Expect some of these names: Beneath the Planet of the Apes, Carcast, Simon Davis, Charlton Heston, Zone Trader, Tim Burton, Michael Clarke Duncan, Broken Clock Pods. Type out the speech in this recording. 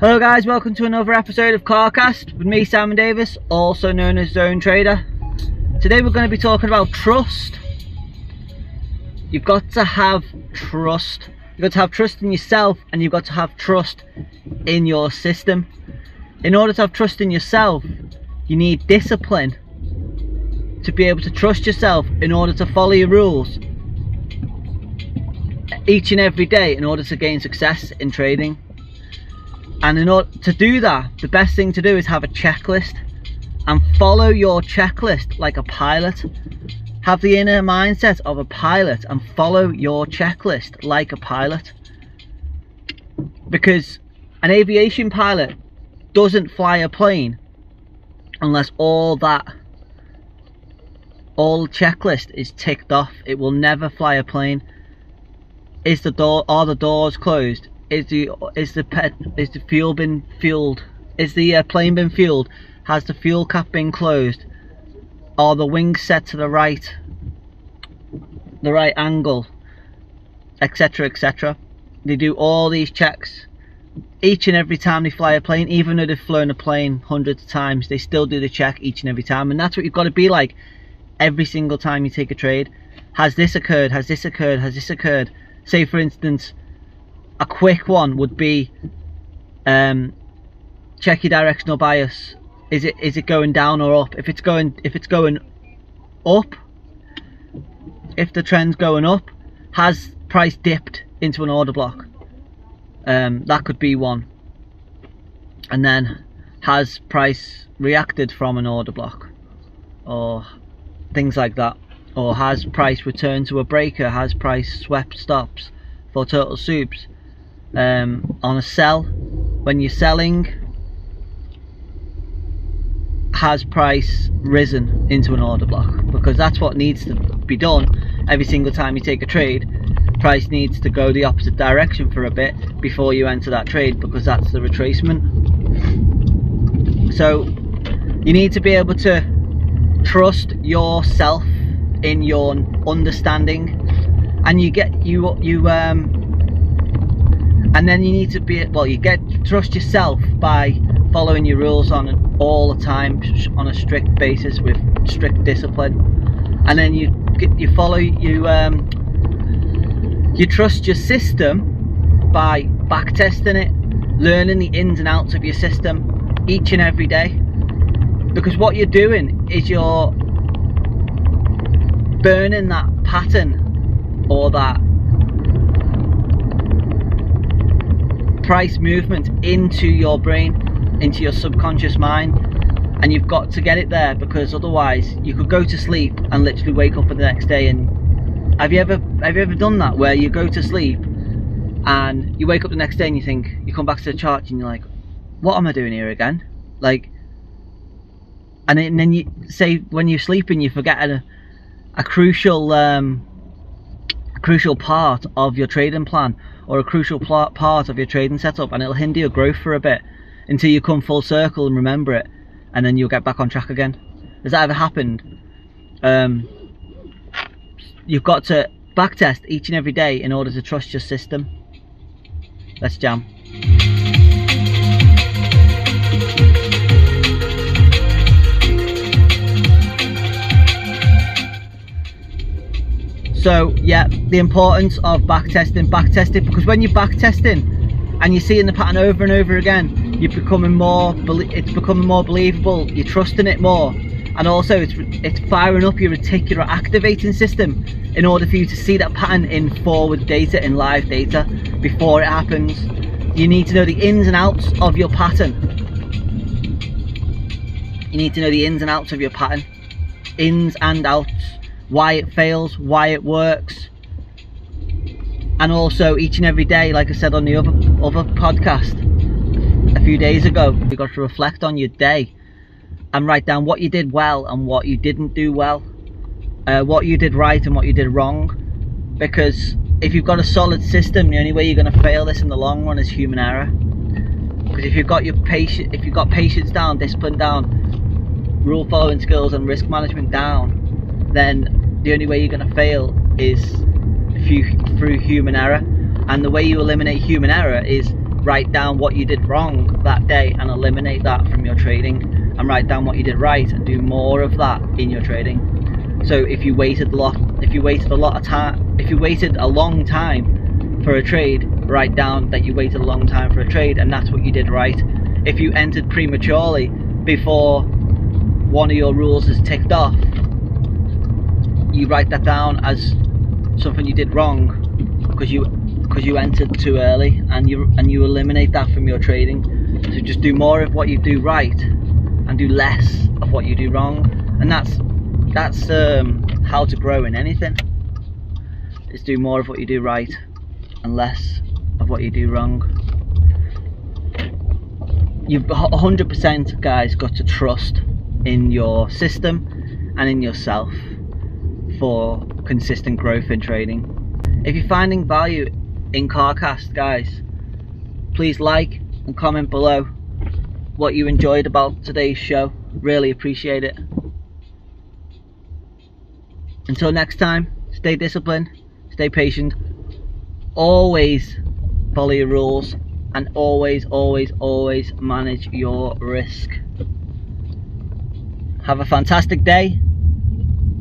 Hello guys, welcome to another episode of Carcast with me, Simon Davis, also known as Zone Trader. Today we're going to be talking about trust. You've got to have trust. You've got to have trust in yourself, and you've got to have trust in your system. In order to have trust in yourself, you need discipline to be able to trust yourself in order to follow your rules each and every day in order to gain success in trading. And in order to do that, the best thing to do is have a checklist and follow your checklist like a pilot. Have the inner mindset of a pilot and follow your checklist like a pilot, because an aviation pilot doesn't fly a plane unless all checklist is ticked off. It will never fly a plane. Are the doors closed? Is the fuel been fueled? Is the plane been fueled? Has the fuel cap been closed? Are the wings set to the right angle? Etc. etc. They do all these checks each and every time they fly a plane. Even though they've flown a plane hundreds of times, they still do the check each and every time. And that's what you've got to be like every single time you take a trade. Has this occurred? Has this occurred? Has this occurred? Say for instance, a quick one would be check your directional bias. Is it going down or up? If it's going up, if the trend's going up, has price dipped into an order block? That could be one. And then, has price reacted from an order block, or things like that? Or has price returned to a breaker? Has price swept stops for total soups? On a sell, when you're selling, has price risen into an order block? Because that's what needs to be done every single time you take a trade. Price needs to go the opposite direction for a bit before you enter that trade, because that's the retracement. So you need to be able to trust yourself in your understanding, and trust yourself by following your rules on all the time on a strict basis with strict discipline. And then you trust your system by back testing it, learning the ins and outs of your system each and every day, because what you're doing is you're burning that pattern or that price movement into your brain, into your subconscious mind. And you've got to get it there, because otherwise you could go to sleep and literally wake up the next day. And have you ever done that, where you go to sleep and you wake up the next day and you think, you come back to the chart and you're like, what am I doing here again? Like, and then you say, when you're sleeping, you forget a crucial crucial part of your trading plan, or a crucial part of your trading setup, and it'll hinder your growth for a bit until you come full circle and remember it, and then you'll get back on track again. Has that ever happened? You've got to backtest each and every day in order to trust your system. Let's jam. So yeah, the importance of backtesting, because when you're backtesting and you're seeing the pattern over and over again, it's becoming more believable. You're trusting it more, and also it's firing up your reticular activating system in order for you to see that pattern in forward data, in live data, before it happens. You need to know the ins and outs of your pattern. You need to know the ins and outs of your pattern, ins and outs. Why it fails, why it works. And also each and every day, like I said on the other podcast a few days ago, you've got to reflect on your day and write down what you did well and what you didn't do well, what you did right and what you did wrong. Because if you've got a solid system, the only way you're going to fail this in the long run is human error. Because if you've got patience down, discipline down, rule following skills and risk management down, then the only way you're going to fail is through human error. And the way you eliminate human error is write down what you did wrong that day and eliminate that from your trading, and write down what you did right and do more of that in your trading. So if you waited a long time for a trade, write down that you waited a long time for a trade and that's what you did right. If you entered prematurely before one of your rules is ticked off, you write that down as something you did wrong because you entered too early, and you eliminate that from your trading. So just do more of what you do right and do less of what you do wrong, and that's how to grow in anything, is do more of what you do right and less of what you do wrong. You've 100% guys got to trust in your system and in yourself for consistent growth in trading. If you're finding value in Carcast guys, please like and comment below what you enjoyed about today's show. Really appreciate it. Until next time, stay disciplined, stay patient, always follow your rules, and always manage your risk. Have a fantastic day,